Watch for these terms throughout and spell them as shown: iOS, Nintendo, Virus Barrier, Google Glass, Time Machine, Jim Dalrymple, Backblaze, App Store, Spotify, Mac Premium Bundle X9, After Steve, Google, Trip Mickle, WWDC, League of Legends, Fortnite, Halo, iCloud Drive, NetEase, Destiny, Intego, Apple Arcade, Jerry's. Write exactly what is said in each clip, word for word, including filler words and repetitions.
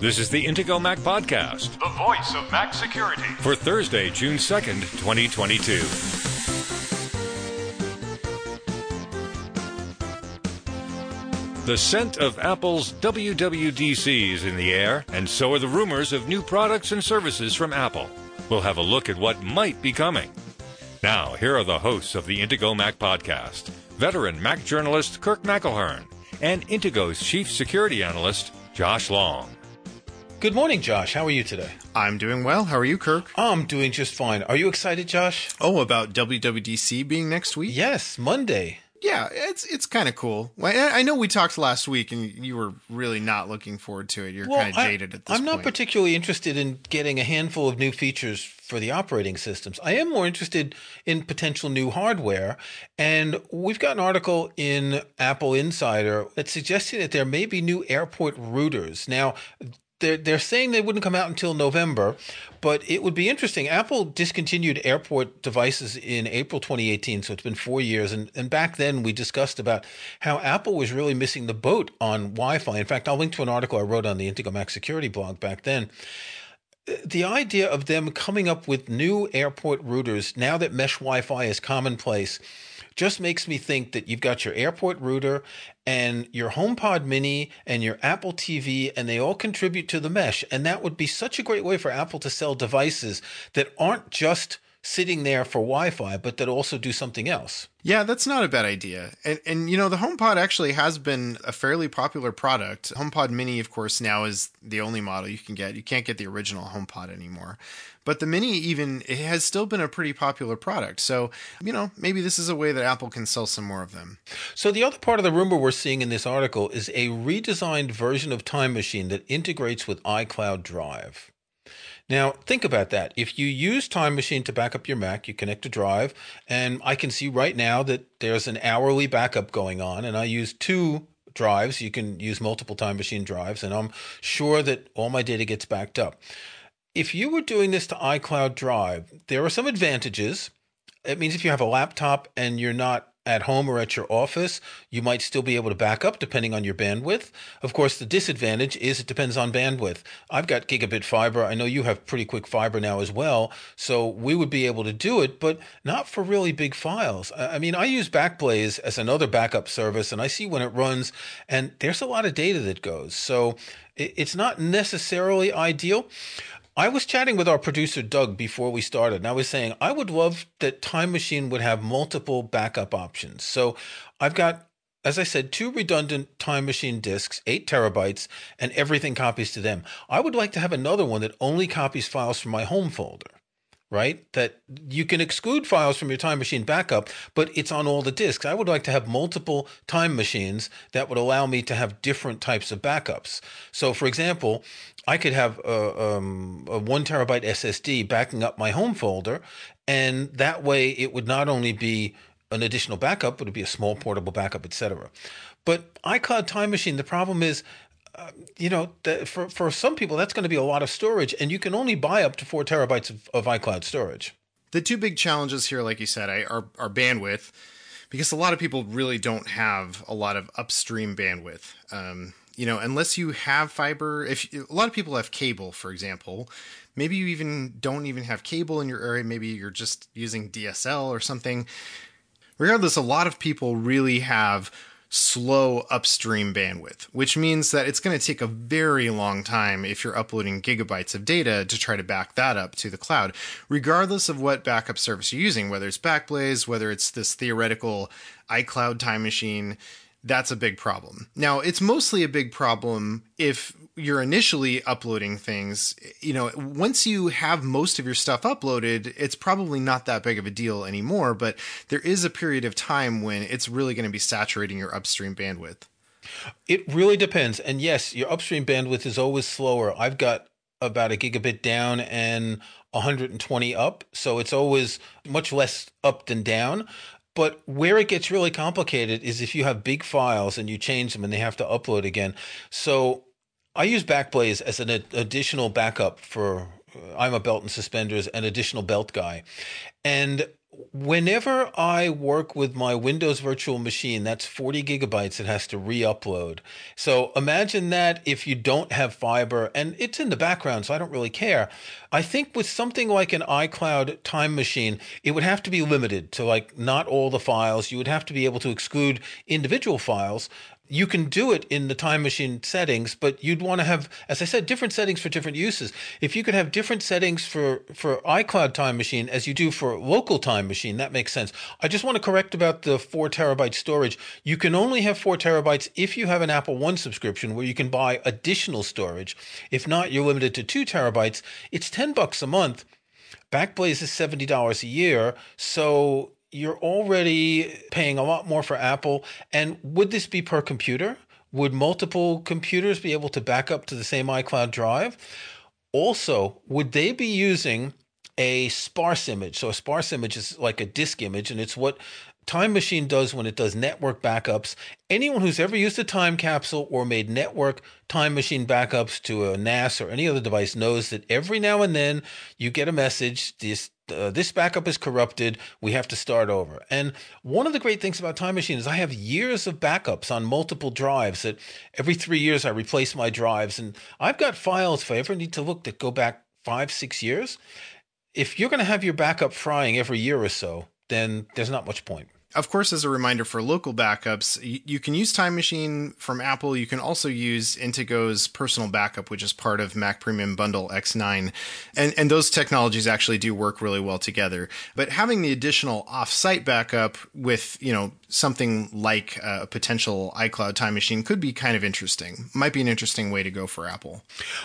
This is the Intego Mac Podcast, the voice of Mac security, for Thursday, June second, twenty twenty-two. The scent of Apple's W W D C is in the air, and so are the rumors of new products and services from Apple. We'll have a look at what might be coming. Now, here are the hosts of the Intego Mac Podcast, veteran Mac journalist Kirk McElhearn and Intego's chief security analyst, Josh Long. Good morning, Josh. How are you today? I'm doing well. How are you, Kirk? I'm doing just fine. Are you excited, Josh? Oh, about W W D C being next week? Yes, Monday. Yeah, it's it's kind of cool. I, I know we talked last week, and you were really not looking forward to it. You're well, kind of jaded at this I'm point. I'm not particularly interested in getting a handful of new features for the operating systems. I am more interested in potential new hardware, and we've got an article in Apple Insider that's suggesting that there may be new AirPort routers. Now, They're, they're saying they wouldn't come out until November, but it would be interesting. Apple discontinued AirPort devices in April twenty eighteen, so it's been four years. And, and back then we discussed about how Apple was really missing the boat on Wi-Fi. In fact, I'll link to an article I wrote on the Intego Mac Security blog back then. The idea of them coming up with new AirPort routers now that mesh Wi-Fi is commonplace just makes me think that you've got your AirPort router and your HomePod Mini and your Apple T V, and they all contribute to the mesh. And that would be such a great way for Apple to sell devices that aren't just sitting there for Wi-Fi, but that also do something else. Yeah, that's not a bad idea. And, and you know, the HomePod actually has been a fairly popular product. HomePod Mini, of course, now is the only model you can get. You can't get the original HomePod anymore. But the Mini even it has still been a pretty popular product. So, you know, maybe this is a way that Apple can sell some more of them. So the other part of the rumor we're seeing in this article is a redesigned version of Time Machine that integrates with iCloud Drive. Now, think about that. If you use Time Machine to back up your Mac, you connect a drive, and I can see right now that there's an hourly backup going on, and I use two drives. You can use multiple Time Machine drives, and I'm sure that all my data gets backed up. If you were doing this to iCloud Drive, there are some advantages. It means if you have a laptop and you're not at home or at your office, you might still be able to back up depending on your bandwidth. Of course, the disadvantage is it depends on bandwidth. I've got gigabit fiber. I know you have pretty quick fiber now as well. So we would be able to do it, but not for really big files. I mean, I use Backblaze as another backup service, and I see when it runs, and there's a lot of data that goes. So it's not necessarily ideal. I was chatting with our producer, Doug, before we started, and I was saying I would love that Time Machine would have multiple backup options. So I've got, as I said, two redundant Time Machine disks, eight terabytes, and everything copies to them. I would like to have another one that only copies files from my home folder, right? That you can exclude files from your Time Machine backup, but it's on all the disks. I would like to have multiple Time Machines that would allow me to have different types of backups. So, for example, I could have a, um, a one terabyte S S D backing up my home folder, and that way it would not only be an additional backup, but it would be a small portable backup, et cetera. But iCloud Time Machine, the problem is, uh, you know, that for, for some people, that's going to be a lot of storage, and you can only buy up to four terabytes of, of iCloud storage. The two big challenges here, like you said, are, are bandwidth, because a lot of people really don't have a lot of upstream bandwidth. Um You know, unless you have fiber, if a lot of people have cable, for example, maybe you even don't even have cable in your area. Maybe you're just using D S L or something. Regardless, a lot of people really have slow upstream bandwidth, which means that it's going to take a very long time if you're uploading gigabytes of data to try to back that up to the cloud, regardless of what backup service you're using, whether it's Backblaze, whether it's this theoretical iCloud Time Machine. That's a big problem. Now, it's mostly a big problem if you're initially uploading things. You know, once you have most of your stuff uploaded, it's probably not that big of a deal anymore, but there is a period of time when it's really going to be saturating your upstream bandwidth. It really depends. And yes, your upstream bandwidth is always slower. I've got about a gigabit down and one hundred twenty up, so it's always much less up than down. But where it gets really complicated is if you have big files and you change them and they have to upload again. So I use Backblaze as an ad- additional backup for – I'm a belt and suspenders, an additional belt guy. And whenever I work with my Windows virtual machine, that's forty gigabytes it has to re-upload. So imagine that if you don't have fiber, and it's in the background, so I don't really care. I think with something like an iCloud Time Machine, it would have to be limited to like not all the files. You would have to be able to exclude individual files. You can do it in the Time Machine settings, but you'd want to have, as I said, different settings for different uses. If you could have different settings for, for iCloud Time Machine as you do for local Time Machine, that makes sense. I just want to correct about the four terabyte storage. You can only have four terabytes if you have an Apple One subscription where you can buy additional storage. If not, you're limited to two terabytes. It's ten bucks a month. Backblaze is seventy dollars a year. So you're already paying a lot more for Apple. And would this be per computer? Would multiple computers be able to back up to the same iCloud Drive? Also, would they be using a sparse image? So a sparse image is like a disk image, and it's what Time Machine does when it does network backups. Anyone who's ever used a time capsule or made network Time Machine backups to a N A S or any other device knows that every now and then you get a message, this uh, this backup is corrupted, we have to start over. And one of the great things about Time Machine is I have years of backups on multiple drives that every three years I replace my drives. And I've got files, if I ever need to look, that go back five, six years. If you're going to have your backup frying every year or so, then there's not much point. Of course, as a reminder for local backups, you can use Time Machine from Apple. You can also use Intego's personal backup, which is part of Mac Premium Bundle X nine. And, and those technologies actually do work really well together. But having the additional off-site backup with, you know, something like a potential iCloud Time Machine could be kind of interesting. Might be an interesting way to go for Apple.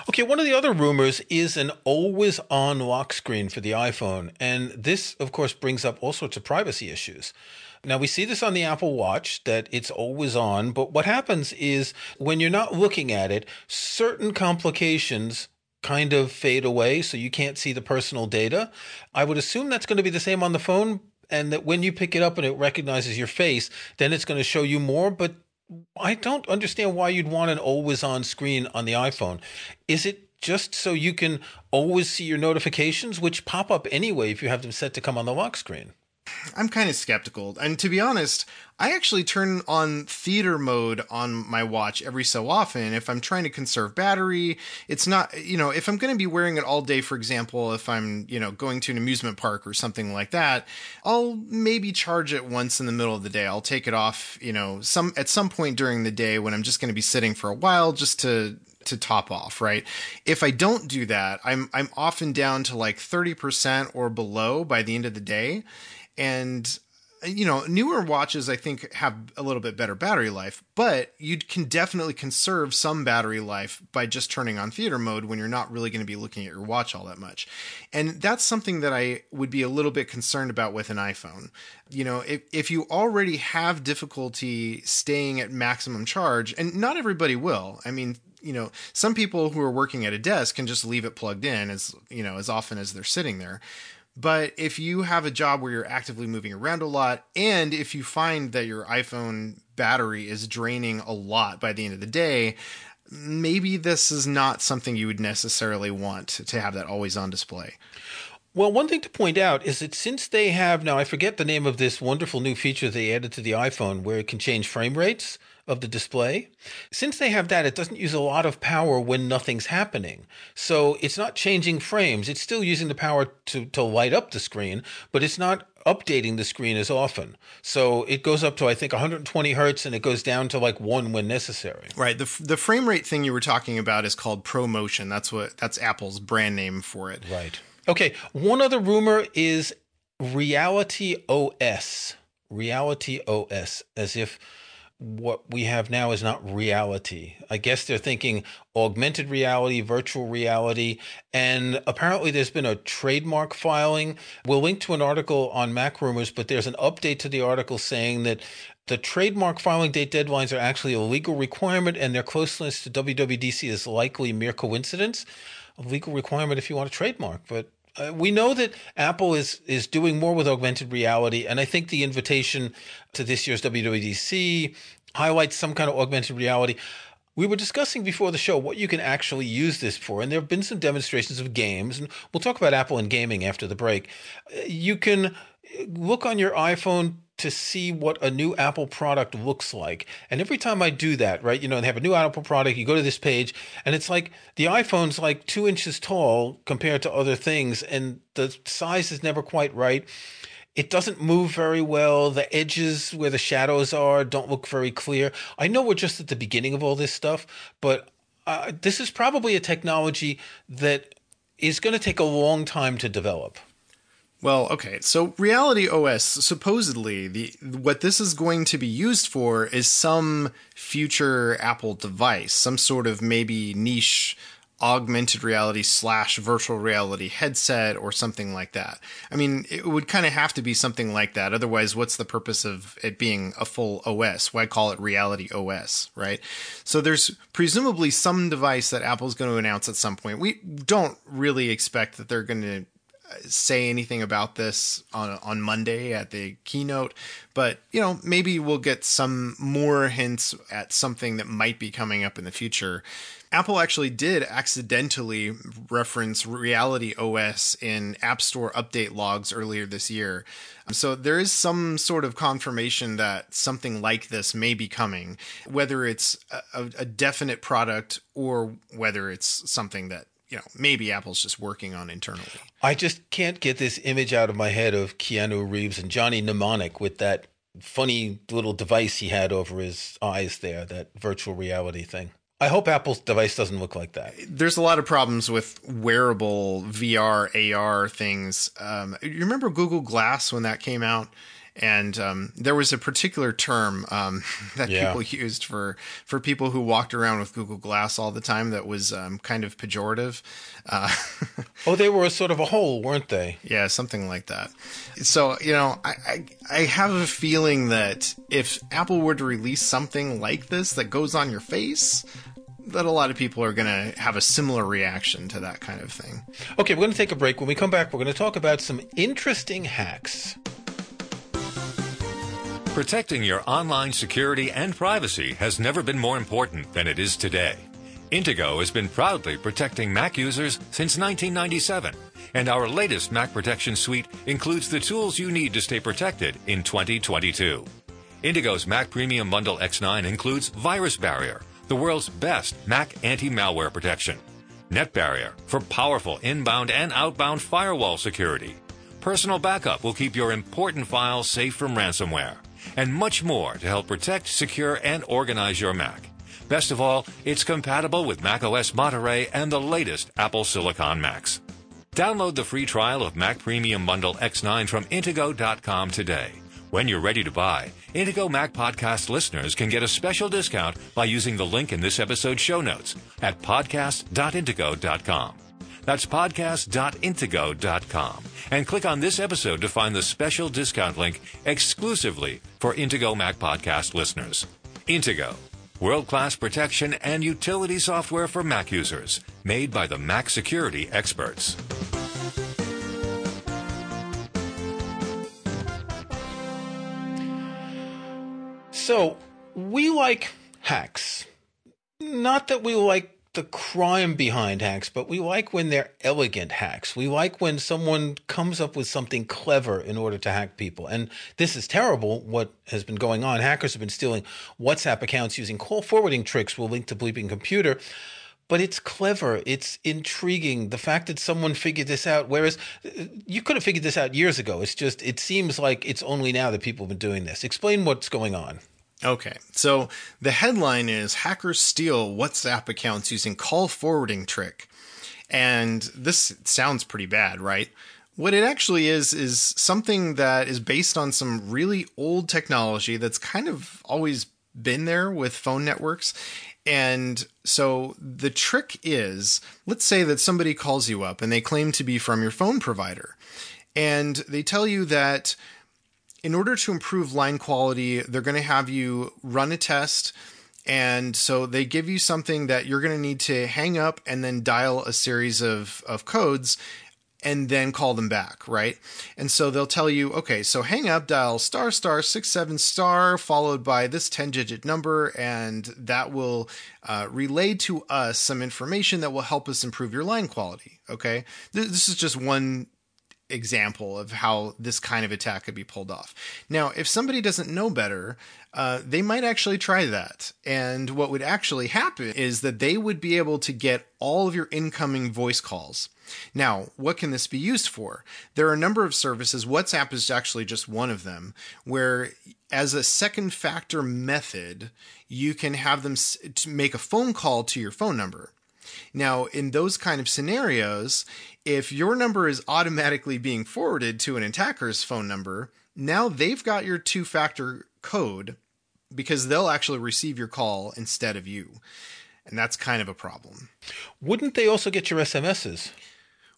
Okay, one of the other rumors is an always-on lock screen for the iPhone. And this, of course, brings up all sorts of privacy issues. Now, we see this on the Apple Watch, that it's always on. But what happens is when you're not looking at it, certain complications kind of fade away. So you can't see the personal data. I would assume that's going to be the same on the phone, and that when you pick it up and it recognizes your face, then it's going to show you more. But I don't understand why you'd want an always on screen on the iPhone. Is it just so you can always see your notifications, which pop up anyway if you have them set to come on the lock screen? I'm kind of skeptical. And to be honest, I actually turn on theater mode on my watch every so often. If I'm trying to conserve battery, it's not, you know, if I'm going to be wearing it all day, for example, if I'm, you know, going to an amusement park or something like that, I'll maybe charge it once in the middle of the day. I'll take it off, you know, some at some point during the day when I'm just going to be sitting for a while just to to top off, right? If I don't do that, I'm I'm often down to like thirty percent or below by the end of the day. And, you know, newer watches, I think, have a little bit better battery life, but you can definitely conserve some battery life by just turning on theater mode when you're not really going to be looking at your watch all that much. And that's something that I would be a little bit concerned about with an iPhone. You know, if, if you already have difficulty staying at maximum charge, and not everybody will, I mean, you know, some people who are working at a desk can just leave it plugged in as, you know, as often as they're sitting there. But if you have a job where you're actively moving around a lot, and if you find that your iPhone battery is draining a lot by the end of the day, maybe this is not something you would necessarily want to have that always on display. Well, one thing to point out is that since they have, now I forget the name of this wonderful new feature they added to the iPhone where it can change frame rates of the display. Since they have that, it doesn't use a lot of power when nothing's happening. So it's not changing frames. It's still using the power to, to light up the screen, but it's not updating the screen as often. So it goes up to, I think, one hundred twenty hertz, and it goes down to like one when necessary. Right. The, the frame rate thing you were talking about is called ProMotion. That's what, that's Apple's brand name for it. Right. Okay. One other rumor is Reality O S. Reality O S, as if what we have now is not reality. I guess they're thinking augmented reality, virtual reality, and apparently there's been a trademark filing. We'll link to an article on Mac Rumors, but there's an update to the article saying that the trademark filing date deadlines are actually a legal requirement, and their closeness to W W D C is likely mere coincidence. A legal requirement if you want to trademark, but Uh, we know that Apple is is doing more with augmented reality, and I think the invitation to this year's W W D C highlights some kind of augmented reality. We were discussing before the show what you can actually use this for, and there have been some demonstrations of games, and we'll talk about Apple and gaming after the break. You can look on your iPhone to see what a new Apple product looks like. And every time I do that, right, you know, they have a new Apple product, you go to this page, and it's like the iPhone's like two inches tall compared to other things, and the size is never quite right. It doesn't move very well. The edges where the shadows are don't look very clear. I know we're just at the beginning of all this stuff, but uh, this is probably a technology that is going to take a long time to develop. Well, okay, so Reality O S, supposedly, the what this is going to be used for is some future Apple device, some sort of maybe niche augmented reality slash virtual reality headset or something like that. I mean, it would kind of have to be something like that. Otherwise, what's the purpose of it being a full O S? Why call it Reality O S, right? So there's presumably some device that Apple's going to announce at some point. We don't really expect that they're going to say anything about this on on Monday at the keynote, but you know, maybe we'll get some more hints at something that might be coming up in the future. Apple actually did accidentally reference Reality O S in App Store update logs earlier this year. So there is some sort of confirmation that something like this may be coming, whether it's a, a definite product or whether it's something that, you know, maybe Apple's just working on internally. I just can't get this image out of my head of Keanu Reeves and Johnny Mnemonic with that funny little device he had over his eyes there, that virtual reality thing. I hope Apple's device doesn't look like that. There's a lot of problems with wearable V R, A R things. Um, you remember Google Glass when that came out? And um, there was a particular term um, that yeah. people used for, for people who walked around with Google Glass all the time that was um, kind of pejorative. Uh, oh, they were a sort of a hole, weren't they? Yeah, something like that. So, you know, I, I, I have a feeling that if Apple were to release something like this that goes on your face, that a lot of people are going to have a similar reaction to that kind of thing. Okay, we're going to take a break. When we come back, we're going to talk about some interesting hacks. Protecting your online security and privacy has never been more important than it is today. Intego has been proudly protecting Mac users since nineteen ninety-seven, and our latest Mac Protection Suite includes the tools you need to stay protected in twenty twenty-two. Intego's Mac Premium Bundle X nine includes Virus Barrier, the world's best Mac anti-malware protection; Net Barrier for powerful inbound and outbound firewall security; Personal Backup will keep your important files safe from ransomware; and much more to help protect, secure, and organize your Mac. Best of all, it's compatible with macOS Monterey and the latest Apple Silicon Macs. Download the free trial of Mac Premium Bundle X nine from Intego dot com today. When you're ready to buy, Intego Mac Podcast listeners can get a special discount by using the link in this episode's show notes at podcast dot intego dot com. That's podcast dot intego dot com. And click on this episode to find the special discount link exclusively for Intego Mac Podcast listeners. Intego, world-class protection and utility software for Mac users, made by the Mac security experts. So, we like hacks. Not that we like the crime behind hacks, but we like when they're elegant hacks. We like when someone comes up with something clever in order to hack people. And this is terrible, what has been going on. Hackers have been stealing WhatsApp accounts using call forwarding tricks we'll link to Bleeping Computer. But it's clever. It's intriguing. The fact that someone figured this out, whereas you could have figured this out years ago. It's just, it seems like it's only now that people have been doing this. Explain what's going on. Okay, so the headline is Hackers Steal WhatsApp Accounts Using Call Forwarding Trick. And this sounds pretty bad, right? What it actually is is something that is based on some really old technology that's kind of always been there with phone networks. And so the trick is, let's say that somebody calls you up and they claim to be from your phone provider. And they tell you that in order to improve line quality, they're going to have you run a test. And so they give you something that you're going to need to hang up and then dial a series of, of codes and then call them back, right? And so they'll tell you, okay, so hang up, dial star star six seven star followed by this ten digit number, and that will uh, relay to us some information that will help us improve your line quality, okay? This is just one example of how this kind of attack could be pulled off. Now, if somebody doesn't know better, uh, they might actually try that. And what would actually happen is that they would be able to get all of your incoming voice calls. Now, what can this be used for? There are a number of services. WhatsApp is actually just one of them, where as a second factor method, you can have them s- to make a phone call to your phone number. Now, in those kind of scenarios, if your number is automatically being forwarded to an attacker's phone number, now they've got your two-factor code because they'll actually receive your call instead of you. And that's kind of a problem. Wouldn't they also get your S M Ss?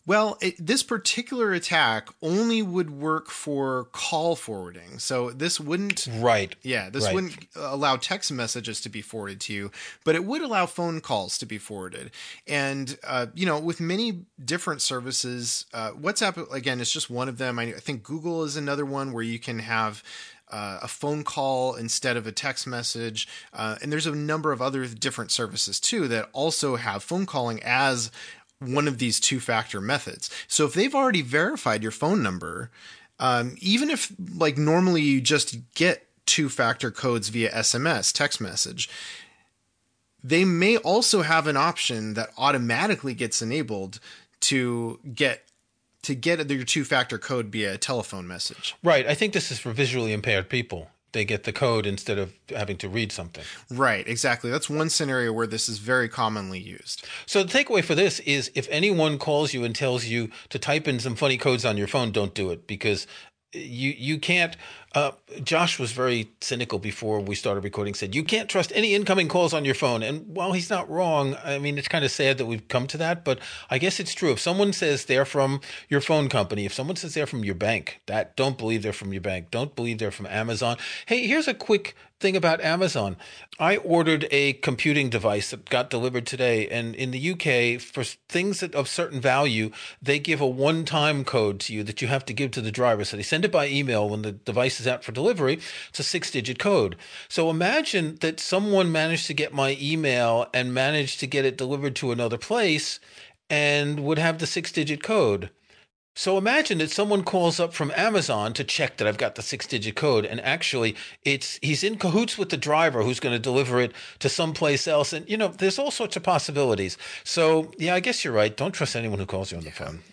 Well, it, this particular attack only would work for call forwarding. So this wouldn't... Right. Yeah, this right. wouldn't allow text messages to be forwarded to you, but it would allow phone calls to be forwarded. And, uh, you know, with many different services, uh, WhatsApp, again, is just one of them. I, I think Google is another one where you can have... Uh, a phone call instead of a text message. Uh, and there's a number of other different services too that also have phone calling as one of these two-factor methods. So if they've already verified your phone number, um, even if like normally you just get two-factor codes via S M S, text message, they may also have an option that automatically gets enabled to get to get your two-factor code via a telephone message. Right. I think this is for visually impaired people. They get the code instead of having to read something. Right, exactly. That's one scenario where this is very commonly used. So the takeaway for this is if anyone calls you and tells you to type in some funny codes on your phone, don't do it because you you can't uh, – Josh was very cynical before we started recording, said you can't trust any incoming calls on your phone. And while he's not wrong, I mean it's kind of sad that we've come to that, but I guess it's true. If someone says they're from your phone company, if someone says they're from your bank, that don't believe they're from your bank. Don't believe they're from Amazon. Hey, here's a quick thing about Amazon. I ordered a computing device that got delivered today, and in the U K, for things that of certain value, they give a one-time code to you that you have to give to the driver. So they send it by email when the device is out for delivery. It's a six-digit code. So imagine that someone managed to get my email and managed to get it delivered to another place and would have the six-digit code. So imagine that someone calls up from Amazon to check that I've got the six-digit code, and actually it's he's in cahoots with the driver who's going to deliver it to someplace else. And, you know, there's all sorts of possibilities. So, yeah, I guess you're right. Don't trust anyone who calls you on the phone.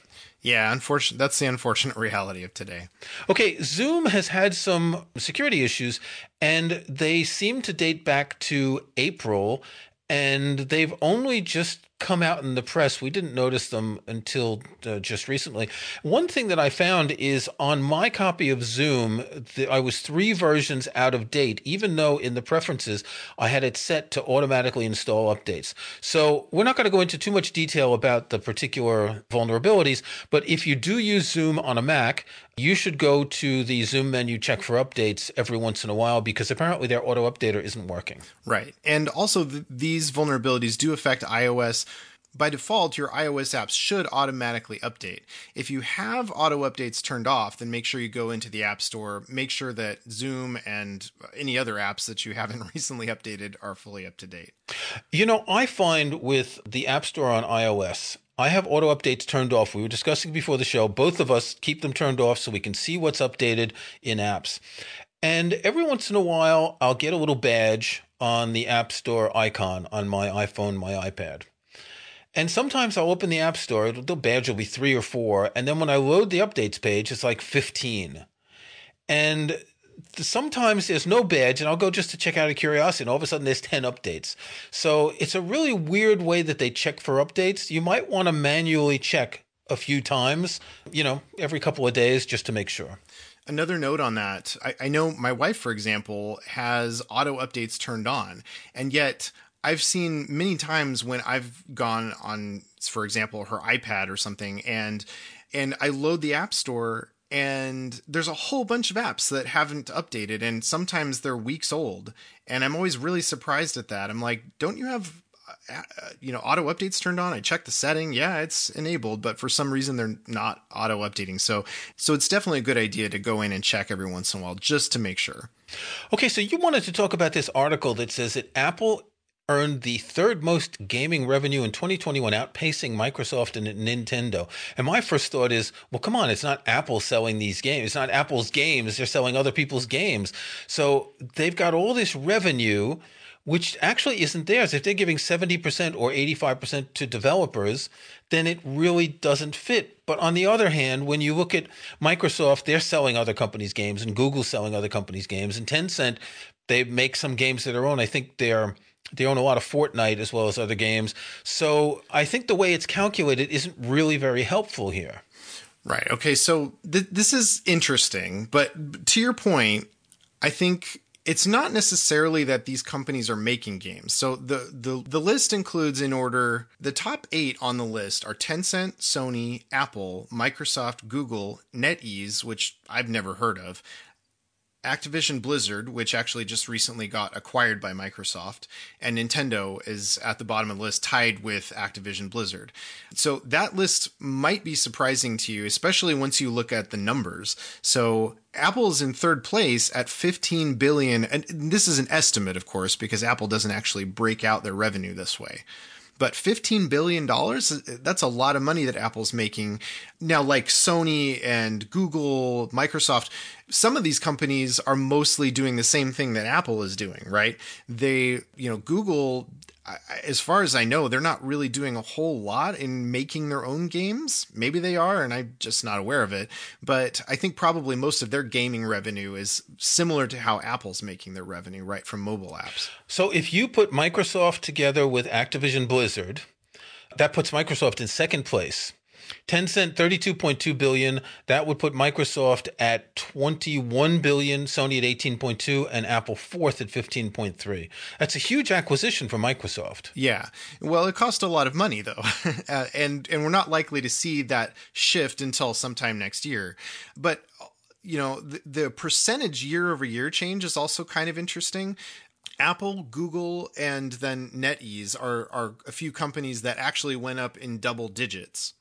Yeah, unfortunate. That's the unfortunate reality of today. Okay, Zoom has had some security issues, and they seem to date back to April, and they've only just come out in the press. We didn't notice them until uh, just recently. One thing that I found is on my copy of Zoom, the, I was three versions out of date, even though in the preferences, I had it set to automatically install updates. So we're not going to go into too much detail about the particular vulnerabilities, but if you do use Zoom on a Mac, you should go to the Zoom menu, check for updates every once in a while, because apparently their auto updater isn't working. Right. And also th- these vulnerabilities do affect iOS. By default, your iOS apps should automatically update. If you have auto updates turned off, then make sure you go into the App Store, make sure that Zoom and any other apps that you haven't recently updated are fully up to date. You know, I find with the App Store on iOS, I have auto updates turned off. We were discussing before the show. Both of us keep them turned off so we can see what's updated in apps. And every once in a while, I'll get a little badge on the App Store icon on my iPhone, my iPad. And sometimes I'll open the App Store, the badge will be three or four, and then when I load the updates page, it's like fifteen. And sometimes there's no badge, and I'll go just to check out of curiosity, and all of a sudden there's ten updates. So it's a really weird way that they check for updates. You might want to manually check a few times, you know, every couple of days just to make sure. Another note on that, I, I know my wife, for example, has auto updates turned on, and yet I've seen many times when I've gone on, for example, her iPad or something, and and I load the App Store and there's a whole bunch of apps that haven't updated, and sometimes they're weeks old. And I'm always really surprised at that. I'm like, don't you have, uh, you know, auto updates turned on? I checked the setting. Yeah, it's enabled, but for some reason they're not auto updating. So, so it's definitely a good idea to go in and check every once in a while just to make sure. Okay, so you wanted to talk about this article that says that Apple earned the third most gaming revenue in twenty twenty-one, outpacing Microsoft and Nintendo. And my first thought is, well, come on, it's not Apple selling these games. It's not Apple's games. They're selling other people's games. So they've got all this revenue, which actually isn't theirs. If they're giving seventy percent or eighty-five percent to developers, then it really doesn't fit. But on the other hand, when you look at Microsoft, they're selling other companies' games, and Google selling other companies' games, and Tencent, they make some games of their own. I think they're they own a lot of Fortnite as well as other games. So I think the way it's calculated isn't really very helpful here. Right. Okay. So th- this is interesting. But to your point, I think it's not necessarily that these companies are making games. So the, the, the list includes, in order, the top eight on the list are Tencent, Sony, Apple, Microsoft, Google, NetEase, which I've never heard of, Activision Blizzard, which actually just recently got acquired by Microsoft, and Nintendo is at the bottom of the list, tied with Activision Blizzard. So that list might be surprising to you, especially once you look at the numbers. So Apple's in third place at fifteen billion dollars, and this is an estimate, of course, because Apple doesn't actually break out their revenue this way. But fifteen billion dollars, that's a lot of money that Apple's making. Now, like Sony and Google, Microsoft, some of these companies are mostly doing the same thing that Apple is doing, right? They, you know, Google, as far as I know, they're not really doing a whole lot in making their own games. Maybe they are, and I'm just not aware of it. But I think probably most of their gaming revenue is similar to how Apple's making their revenue, right, from mobile apps. So if you put Microsoft together with Activision Blizzard, that puts Microsoft in second place. Tencent, thirty-two point two billion dollars. That would put Microsoft at twenty-one billion dollars, Sony at eighteen point two billion dollars, and Apple fourth at fifteen point three billion dollars. That's a huge acquisition for Microsoft. Yeah. Well, it cost a lot of money, though, uh, and and we're not likely to see that shift until sometime next year. But, you know, the, the percentage year-over-year change is also kind of interesting. Apple, Google, and then NetEase are are a few companies that actually went up in double digits.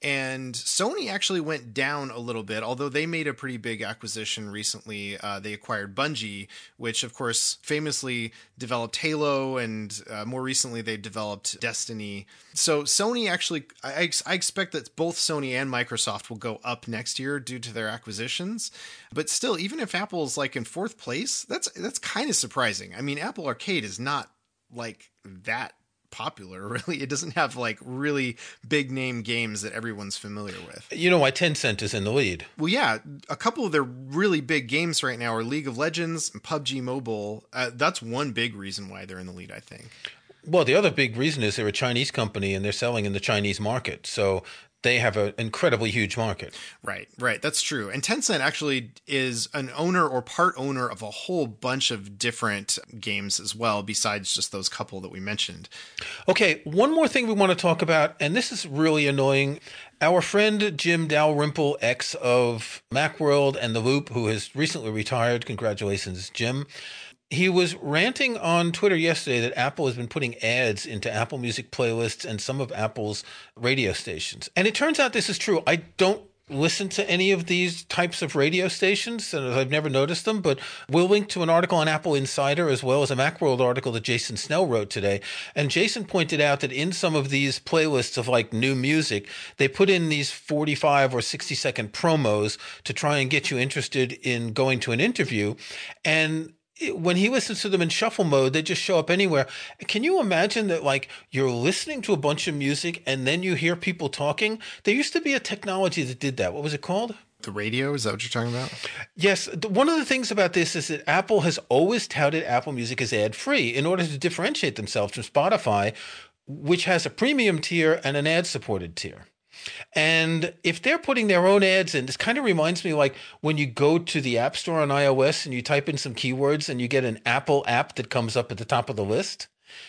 And Sony actually went down a little bit, although they made a pretty big acquisition recently. Uh, they acquired Bungie, which, of course, famously developed Halo, and uh, more recently they developed Destiny. So Sony actually, I, ex- I expect that both Sony and Microsoft will go up next year due to their acquisitions. But still, even if Apple's like in fourth place, that's that's kind of surprising. I mean, Apple Arcade is not like that popular, really. It doesn't have like really big name games that everyone's familiar with. You know why Tencent is in the lead? Well, yeah, a couple of their really big games right now are League of Legends and P U B G Mobile. Uh, that's one big reason why they're in the lead, I think. Well, the other big reason is they're a Chinese company and they're selling in the Chinese market. So they have an incredibly huge market. Right, right. That's true. And Tencent actually is an owner or part owner of a whole bunch of different games as well, besides just those couple that we mentioned. Okay, one more thing we want to talk about, and this is really annoying. Our friend Jim Dalrymple, ex of Macworld and The Loop, who has recently retired. Congratulations, Jim. He was ranting on Twitter yesterday that Apple has been putting ads into Apple Music playlists and some of Apple's radio stations. And it turns out this is true. I don't listen to any of these types of radio stations, and I've never noticed them, but we'll link to an article on Apple Insider as well as a Macworld article that Jason Snell wrote today. And Jason pointed out that in some of these playlists of like new music, they put in these forty-five or sixty second promos to try and get you interested in going to an interview. And when he listens to them in shuffle mode, they just show up anywhere. Can you imagine that, like, you're listening to a bunch of music and then you hear people talking? There used to be a technology that did that. What was it called? The radio? Is that what you're talking about? Yes. One of the things about this is that Apple has always touted Apple Music as ad-free in order to differentiate themselves from Spotify, which has a premium tier and an ad-supported tier. And if they're putting their own ads in, this kind of reminds me like when you go to the App Store on iOS and you type in some keywords and you get an Apple app that comes up at the top of the list.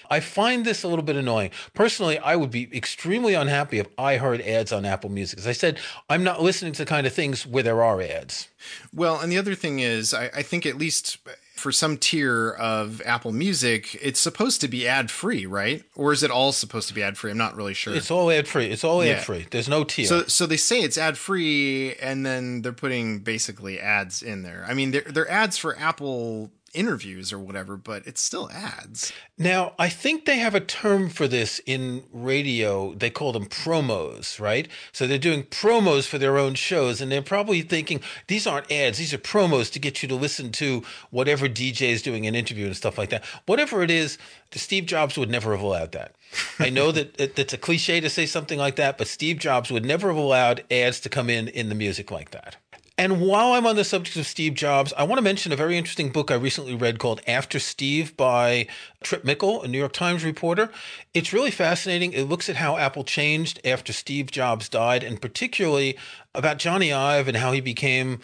I find this a little bit annoying. Personally, I would be extremely unhappy if I heard ads on Apple Music. As I said, I'm not listening to the kind of things where there are ads. Well, and the other thing is, I, I think at least for some tier of Apple Music, it's supposed to be ad-free, right? Or is it all supposed to be ad-free? I'm not really sure. It's all ad-free. It's all yeah. ad-free. There's no tier. So so they say it's ad-free, and then they're putting basically ads in there. I mean, they're, they're ads for Apple interviews or whatever, but it's still ads. Now, I think they have a term for this in radio. They call them promos, right? So they're doing promos for their own shows, and they're probably thinking, these aren't ads. These are promos to get you to listen to whatever D J is doing an interview and stuff like that. Whatever it is, Steve Jobs would never have allowed that. I know that it, that's a cliche to say something like that, but Steve Jobs would never have allowed ads to come in in the music like that. And while I'm on the subject of Steve Jobs, I want to mention a very interesting book I recently read called After Steve by Trip Mickle, a New York Times reporter. It's really fascinating. It looks at how Apple changed after Steve Jobs died, and particularly about Johnny Ive and how he became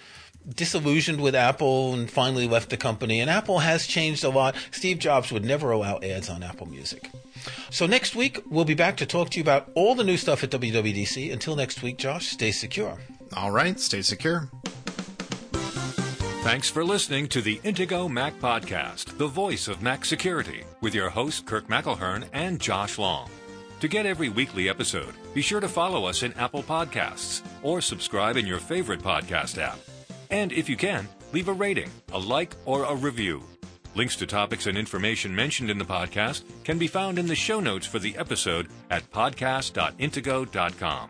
disillusioned with Apple and finally left the company. And Apple has changed a lot. Steve Jobs would never allow ads on Apple Music. So next week, we'll be back to talk to you about all the new stuff at W W D C. Until next week, Josh, stay secure. All right, stay secure. Thanks for listening to the Intego Mac Podcast, the voice of Mac security, with your hosts Kirk McElhearn and Josh Long. To get every weekly episode, be sure to follow us in Apple Podcasts or subscribe in your favorite podcast app. And if you can, leave a rating, a like, or a review. Links to topics and information mentioned in the podcast can be found in the show notes for the episode at podcast dot intego dot com.